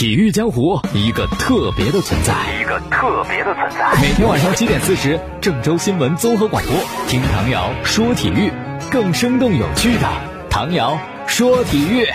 体育江湖，一个特别的存在，每天晚上7点40，郑州新闻综合广播，听唐瑶说体育，更生动有趣的唐瑶说体育。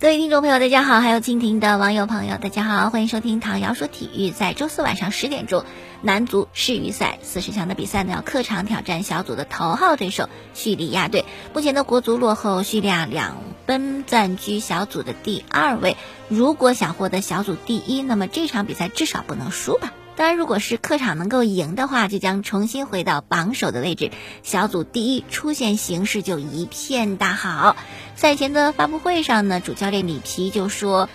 各位听众朋友大家好，还有蜻蜓的网友朋友大家好，欢迎收听唐瑶说体育。在周四晚上10点钟，男足世预赛40强的比赛呢，要客场挑战小组的头号对手叙利亚队。目前的国足落后叙利亚2分，暂居小组的第2位。如果想获得小组第1，那么这场比赛至少不能输吧。当然，如果是客场能够赢的话，就将重新回到榜首的位置，小组第1出现形势就一片大好。赛前的发布会上呢，主教练里皮就说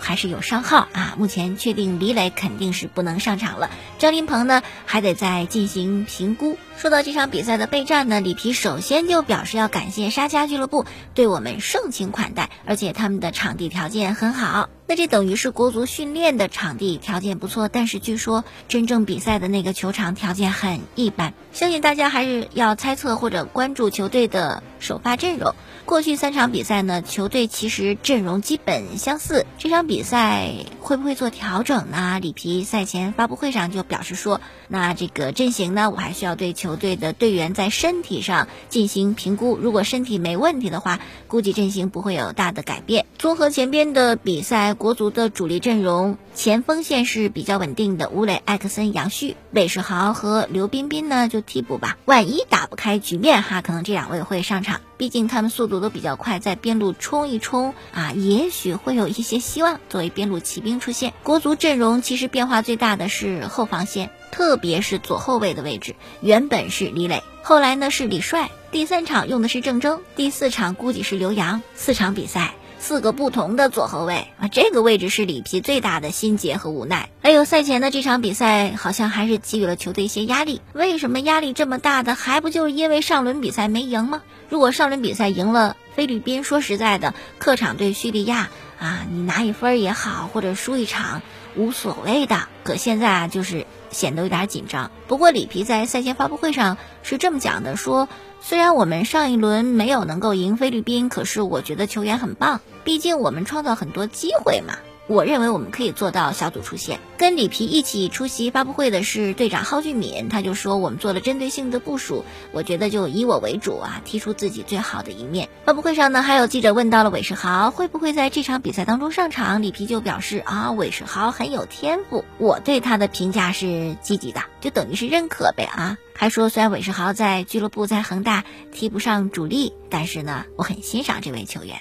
还是有伤号啊，目前确定李磊肯定是不能上场了，张琳芃呢还得再进行评估。说到这场比赛的备战呢，里皮首先就表示要感谢沙加俱乐部对我们盛情款待，而且他们的场地条件很好。那这等于是国足训练的场地条件不错，但是据说真正比赛的那个球场条件很一般。相信大家还是要猜测或者关注球队的首发阵容。过去3场比赛呢，球队其实阵容基本相似，这场比赛会不会做调整呢？里皮赛前发布会上就表示说，那这个阵型呢，我还需要对球队的队员在身体上进行评估，如果身体没问题的话，估计阵型不会有大的改变。综合前边的比赛，国足的主力阵容前锋线是比较稳定的，吴磊、艾克森、杨旭、韦世豪和刘彬彬呢就替补吧，万一打不开局面哈，可能这2位会上场，毕竟他们速度都比较快，在边路冲一冲啊，也许会有一些希望作为边路骑兵出现。国足阵容其实变化最大的是后防线，特别是左后卫的位置，原本是李磊，后来呢是李帅，第3场用的是郑铮，第4场估计是刘洋，4场比赛4个不同的左后卫啊，这个位置是里皮最大的心结和无奈。还有赛前的这场比赛好像还是给予了球队一些压力，为什么压力这么大的，还不就是因为上轮比赛没赢吗？如果上轮比赛赢了菲律宾，说实在的，客场对叙利亚啊，你拿1分也好，或者输1场无所谓的，可现在啊就是显得有点紧张。不过里皮在赛前发布会上是这么讲的，说虽然我们上一轮没有能够赢菲律宾，可是我觉得球员很棒，毕竟我们创造很多机会嘛，我认为我们可以做到小组出线。跟里皮一起出席发布会的是队长蒿俊闵，他就说我们做了针对性的部署，我觉得就以我为主啊，踢出自己最好的一面。发布会上呢，还有记者问到了韦世豪会不会在这场比赛当中上场，里皮就表示啊，韦世豪很有天赋，我对他的评价是积极的，就等于是认可呗啊。还说虽然韦世豪在俱乐部在恒大踢不上主力，但是呢我很欣赏这位球员。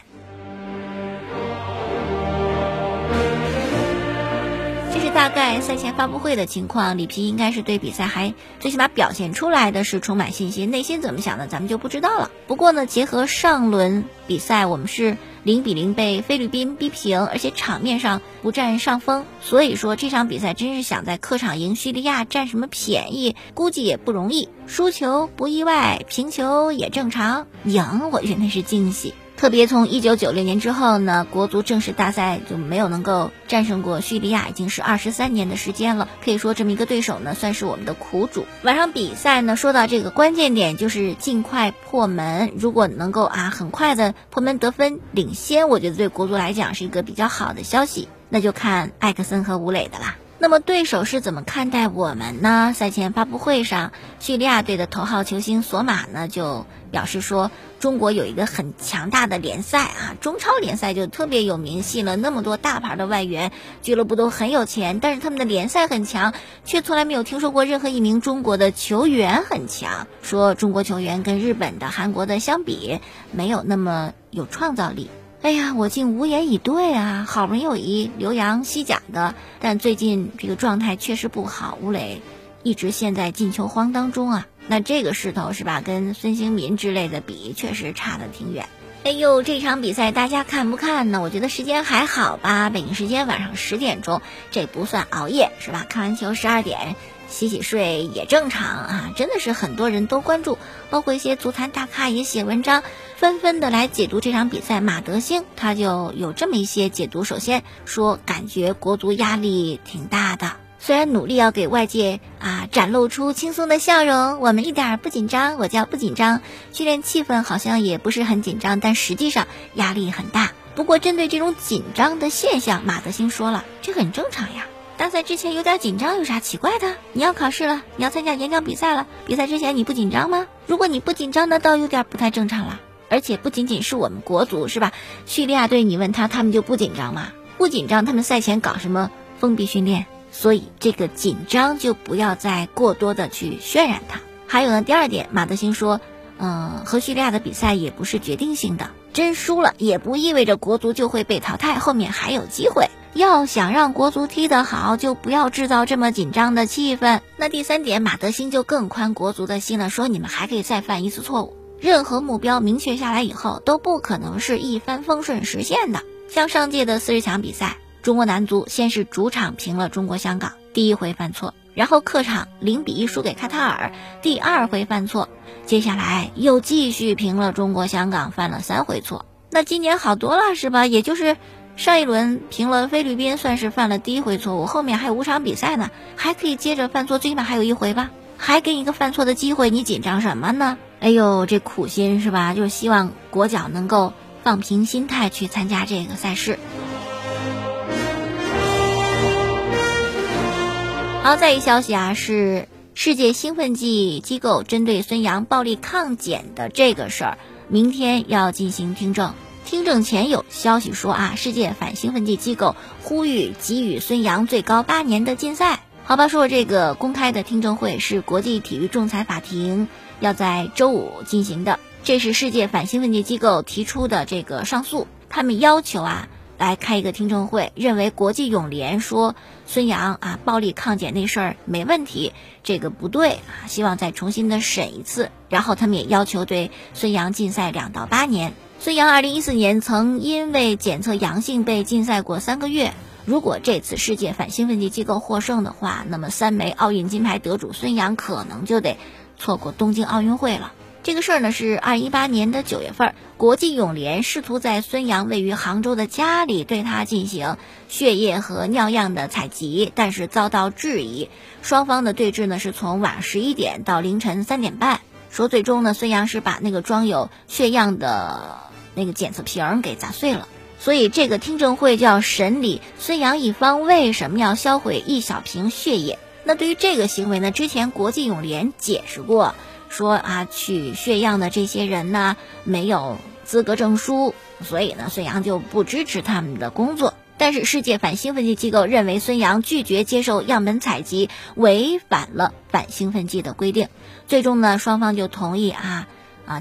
大概赛前发布会的情况，里皮应该是对比赛还最起码表现出来的是充满信心，内心怎么想的咱们就不知道了。不过呢，结合上轮比赛我们是0-0被菲律宾逼平，而且场面上不占上风，所以说这场比赛真是想在客场赢叙利亚占什么便宜估计也不容易，输球不意外，平球也正常，赢我觉得那是惊喜。特别从1996年之后呢，国足正式大赛就没有能够战胜过叙利亚，已经是23年的时间了，可以说这么一个对手呢算是我们的苦主。晚上比赛呢，说到这个关键点就是尽快破门，如果能够很快的破门得分领先，我觉得对国足来讲是一个比较好的消息，那就看艾克森和吴磊的啦。那么对手是怎么看待我们呢？赛前发布会上，叙利亚队的头号球星索马呢就表示说，中国有一个很强大的联赛啊，中超联赛就特别有名，吸引了那么多大牌的外援，俱乐部都很有钱，但是他们的联赛很强，却从来没有听说过任何一名中国的球员很强。说中国球员跟日本的、韩国的相比，没有那么有创造力。哎呀，我竟无言以对啊！好不容易有一刘洋西甲的，但最近这个状态确实不好，吴磊一直陷在进球荒当中啊。那这个势头是吧，跟孙兴民之类的比，确实差得挺远。哎呦，这场比赛大家看不看呢？我觉得时间还好吧，北京时间晚上10点钟，这不算熬夜是吧？看完球12点。洗洗睡也正常啊，真的是很多人都关注，包括一些足坛大咖也写文章纷纷的来解读这场比赛。马德兴他就有这么一些解读，首先说感觉国足压力挺大的，虽然努力要给外界展露出轻松的笑容，我们一点不紧张，我叫不紧张，训练气氛好像也不是很紧张，但实际上压力很大。不过针对这种紧张的现象，马德兴说了，这很正常呀，大赛之前有点紧张有啥奇怪的？你要考试了，你要参加演讲比赛了，比赛之前你不紧张吗？如果你不紧张，那倒有点不太正常了。而且不仅仅是我们国足是吧？叙利亚队你问他，他们就不紧张吗？不紧张，他们赛前搞什么封闭训练？所以这个紧张就不要再过多的去渲染它。还有呢，第二点，马德兴说，和叙利亚的比赛也不是决定性的，真输了也不意味着国足就会被淘汰，后面还有机会。要想让国足踢得好，就不要制造这么紧张的气氛。那第三点，马德兴就更宽国足的心了，说你们还可以再犯一次错误。任何目标明确下来以后，都不可能是一帆风顺实现的。像上届的40强比赛，中国男足先是主场平了中国香港，第一回犯错，然后客场0-1输给卡塔尔，第二回犯错，接下来又继续平了中国香港，犯了3回错。那今年好多了是吧？也就是上一轮平了菲律宾，算是犯了第一回错误，后面还有5场比赛呢，还可以接着犯错，最起码还有一回吧，还给你一个犯错的机会，你紧张什么呢？哎呦，这苦心是吧？就是希望国脚能够放平心态去参加这个赛事。好，再一消息啊，是世界兴奋剂机构针对孙杨暴力抗检的这个事儿，明天要进行听证。听证前有消息说啊，世界反兴奋剂机构呼吁给予孙杨最高8年的禁赛。好吧，说这个公开的听证会是国际体育仲裁法庭要在周五进行的，这是世界反兴奋剂机构提出的这个上诉，他们要求啊来开一个听证会，认为国际泳联说孙杨啊暴力抗检那事儿没问题，这个不对啊，希望再重新的审一次，然后他们也要求对孙杨禁赛2到8年。孙杨2014年曾因为检测阳性被禁赛过3个月。如果这次世界反兴奋剂机构获胜的话，那么3枚奥运金牌得主孙杨可能就得错过东京奥运会了。这个事儿呢是2018年的9月份，国际泳联试图在孙杨位于杭州的家里对他进行血液和尿样的采集，但是遭到质疑。双方的对峙呢是从晚11点到凌晨3点半。说最终呢，孙杨是把那个装有血样的那个检测瓶给砸碎了。所以这个听证会就要审理孙杨一方为什么要销毁1小瓶血液。那对于这个行为呢，之前国际泳联解释过，说啊取血样的这些人呢没有资格证书，所以呢孙杨就不支持他们的工作。但是世界反兴奋剂机构认为孙杨拒绝接受样本采集，违反了反兴奋剂的规定。最终呢双方就同意啊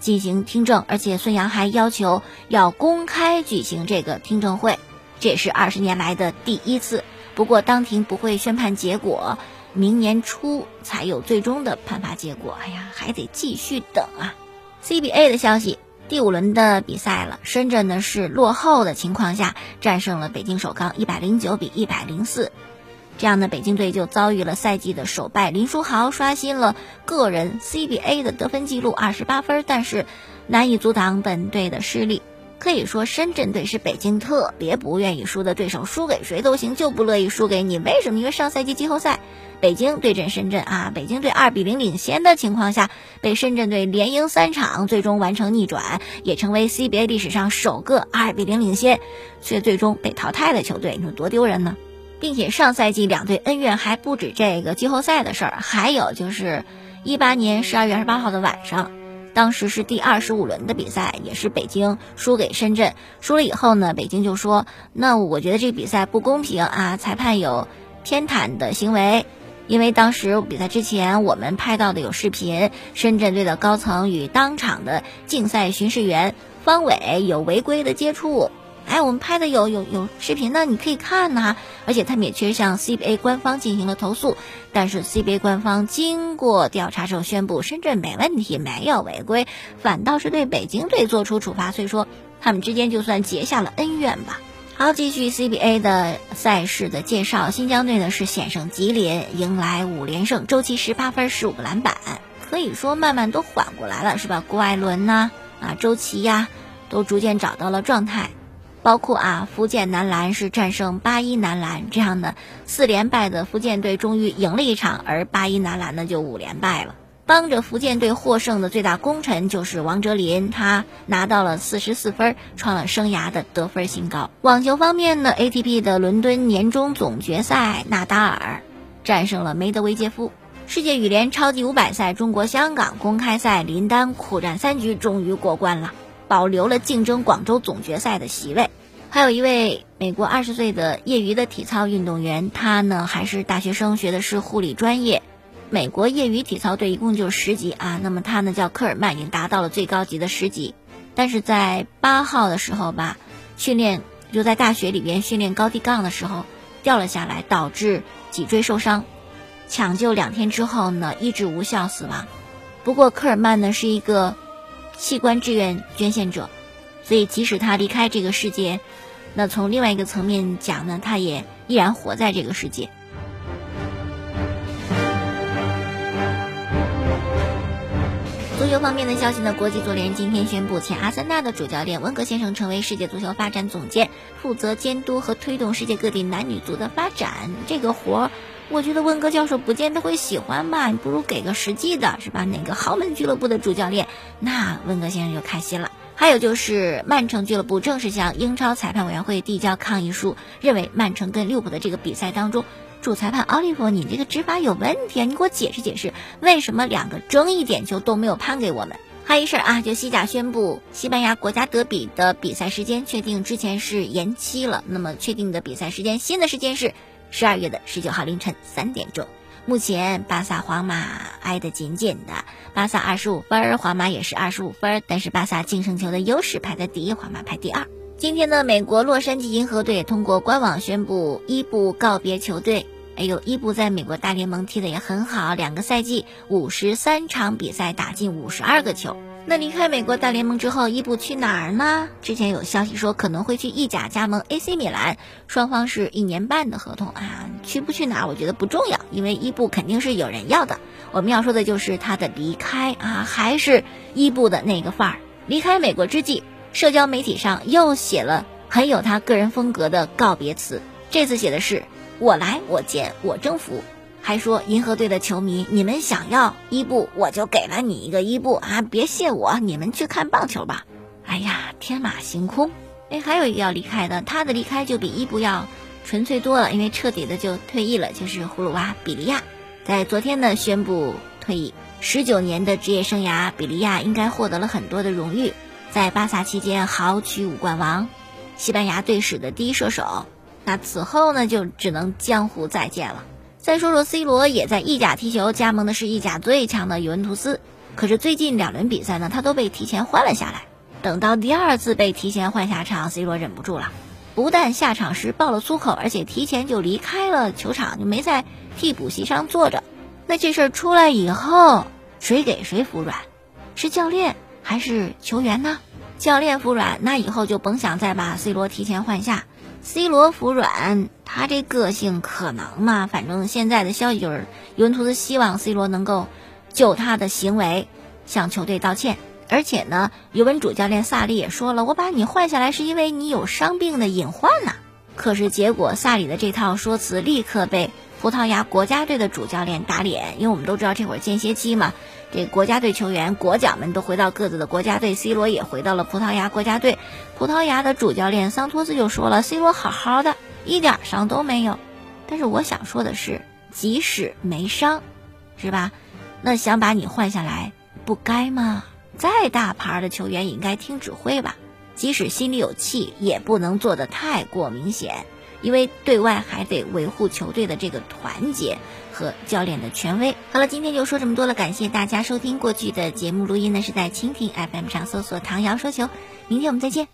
进行听证，而且孙杨还要求要公开举行这个听证会，这也是20年来的第一次。不过当庭不会宣判结果，明年初才有最终的判罚结果。哎呀，还得继续等啊。 CBA 的消息，第5轮的比赛了，深圳呢是落后的情况下战胜了北京首钢109比104，这样呢北京队就遭遇了赛季的首败，林书豪刷新了个人 CBA 的得分记录28分，但是难以阻挡本队的失利。可以说深圳队是北京特别不愿意输的对手，输给谁都行，就不乐意输给你。为什么？因为上赛季季后赛北京对阵深圳啊，北京队2-0领先的情况下被深圳队连赢3场，最终完成逆转，也成为 CBA 历史上首个2-0领先却最终被淘汰的球队。你说多丢人呢？并且上赛季两队恩怨还不止这个季后赛的事儿，还有就是18年12月28号的晚上，当时是第25轮的比赛，也是北京输给深圳。输了以后呢，北京就说那我觉得这比赛不公平啊，裁判有偏袒的行为。因为当时比赛之前我们拍到的有视频，深圳队的高层与当场的竞赛巡视员方伟有违规的接触。哎，我们拍的有视频呢，你可以看呐。而且他们也确实向 CBA 官方进行了投诉，但是 CBA 官方经过调查之后宣布深圳没问题，没有违规，反倒是对北京队做出处罚。所以说他们之间就算结下了恩怨吧。好，继续 CBA 的赛事的介绍。新疆队呢是险胜吉林，迎来5连胜，周琦18分15个篮板，可以说慢慢都缓过来了是吧？郭艾伦呐周琦呀都逐渐找到了状态。包括福建男篮是战胜8-1男篮，这样的4连败的福建队终于赢了一场，而8-1男篮呢就5连败了。帮着福建队获胜的最大功臣就是王哲林，他拿到了44分，创了生涯的得分新高。网球方面呢 ，ATP 的伦敦年终总决赛，纳达尔战胜了梅德韦杰夫。世界羽联超级500赛中国香港公开赛，林丹苦战3局，终于过关了，保留了竞争广州总决赛的席位。还有一位美国20岁的业余的体操运动员，他呢还是大学生，学的是护理专业。美国业余体操队一共就10级啊，那么他呢叫科尔曼，已经达到了最高级的10级，但是在8号的时候吧，训练就在大学里边训练高低杠的时候掉了下来，导致脊椎受伤，抢救2天之后呢医治无效死亡。不过科尔曼呢是一个器官志愿捐献者，所以即使他离开这个世界，那从另外一个层面讲呢，他也依然活在这个世界。足球方面的消息呢，国际足联今天宣布，前阿森纳的主教练温格先生成为世界足球发展总监，负责监督和推动世界各地男女足的发展。这个活我觉得温格教授不见得会喜欢吧，你不如给个实际的，是吧？哪个豪门俱乐部的主教练，那温格先生就开心了。还有就是曼城俱乐部正式向英超裁判委员会递交抗议书，认为曼城跟利物浦的这个比赛当中，主裁判奥利弗，你这个执法有问题啊！你给我解释解释，为什么两个争议点球都没有判给我们？还有一事啊，就西甲宣布，西班牙国家德比的比赛时间确定，之前是延期了，那么确定的比赛时间，新的时间是12月19号凌晨3点钟。目前巴萨、皇马挨得紧紧的，巴萨25分，皇马也是25分，但是巴萨净胜球的优势排在第一，皇马排第二。今天呢，美国洛杉矶银河队通过官网宣布伊布告别球队。哎呦，伊布在美国大联盟踢得也很好，2个赛季53场比赛打进52个球。那离开美国大联盟之后，伊布去哪儿呢？之前有消息说可能会去意甲加盟 AC 米兰，双方是1年半的合同啊。去不去哪儿我觉得不重要，因为伊布肯定是有人要的。我们要说的就是他的离开啊，还是伊布的那个范儿。离开美国之际，社交媒体上又写了很有他个人风格的告别词，这次写的是我来我捡我征服，还说银河队的球迷，你们想要伊布我就给了你一个伊布啊，别谢我，你们去看棒球吧。哎呀，天马行空。还有一个要离开的，他的离开就比伊布要纯粹多了，因为彻底的就退役了，就是葫芦娃比利亚在昨天呢宣布退役。19年的职业生涯，比利亚应该获得了很多的荣誉，在巴萨期间豪取5冠王，西班牙队史的第一射手，那此后呢就只能江湖再见了。再说说 C 罗，也在意甲踢球，加盟的是意甲最强的尤文图斯，可是最近2轮比赛呢他都被提前换了下来。等到第2次被提前换下场， C 罗忍不住了，不但下场时爆了粗口，而且提前就离开了球场，就没在替补席上坐着。那这事儿出来以后，谁给谁服软？是教练还是球员呢？教练服软，那以后就甭想再把 C 罗提前换下。C 罗服软，他这个性可能嘛？反正现在的消息就是，尤文图斯希望 C 罗能够就他的行为向球队道歉。而且呢，尤文主教练萨里也说了，我把你换下来是因为你有伤病的隐患呐。可是结果萨里的这套说辞立刻被葡萄牙国家队的主教练打脸，因为我们都知道这会儿间歇期嘛，这国家队球员国脚们都回到各自的国家队， C 罗也回到了葡萄牙国家队。葡萄牙的主教练桑托斯就说了， C 罗好好的，一点伤都没有。但是我想说的是，即使没伤，是吧，那想把你换下来不该吗？再大牌的球员也应该听指挥吧，即使心里有气也不能做得太过明显，因为对外还得维护球队的这个团结和教练的权威。好了，今天就说这么多了，感谢大家收听。过去的节目录音呢是在蜻蜓 FM 上搜索唐瑶说球，明天我们再见。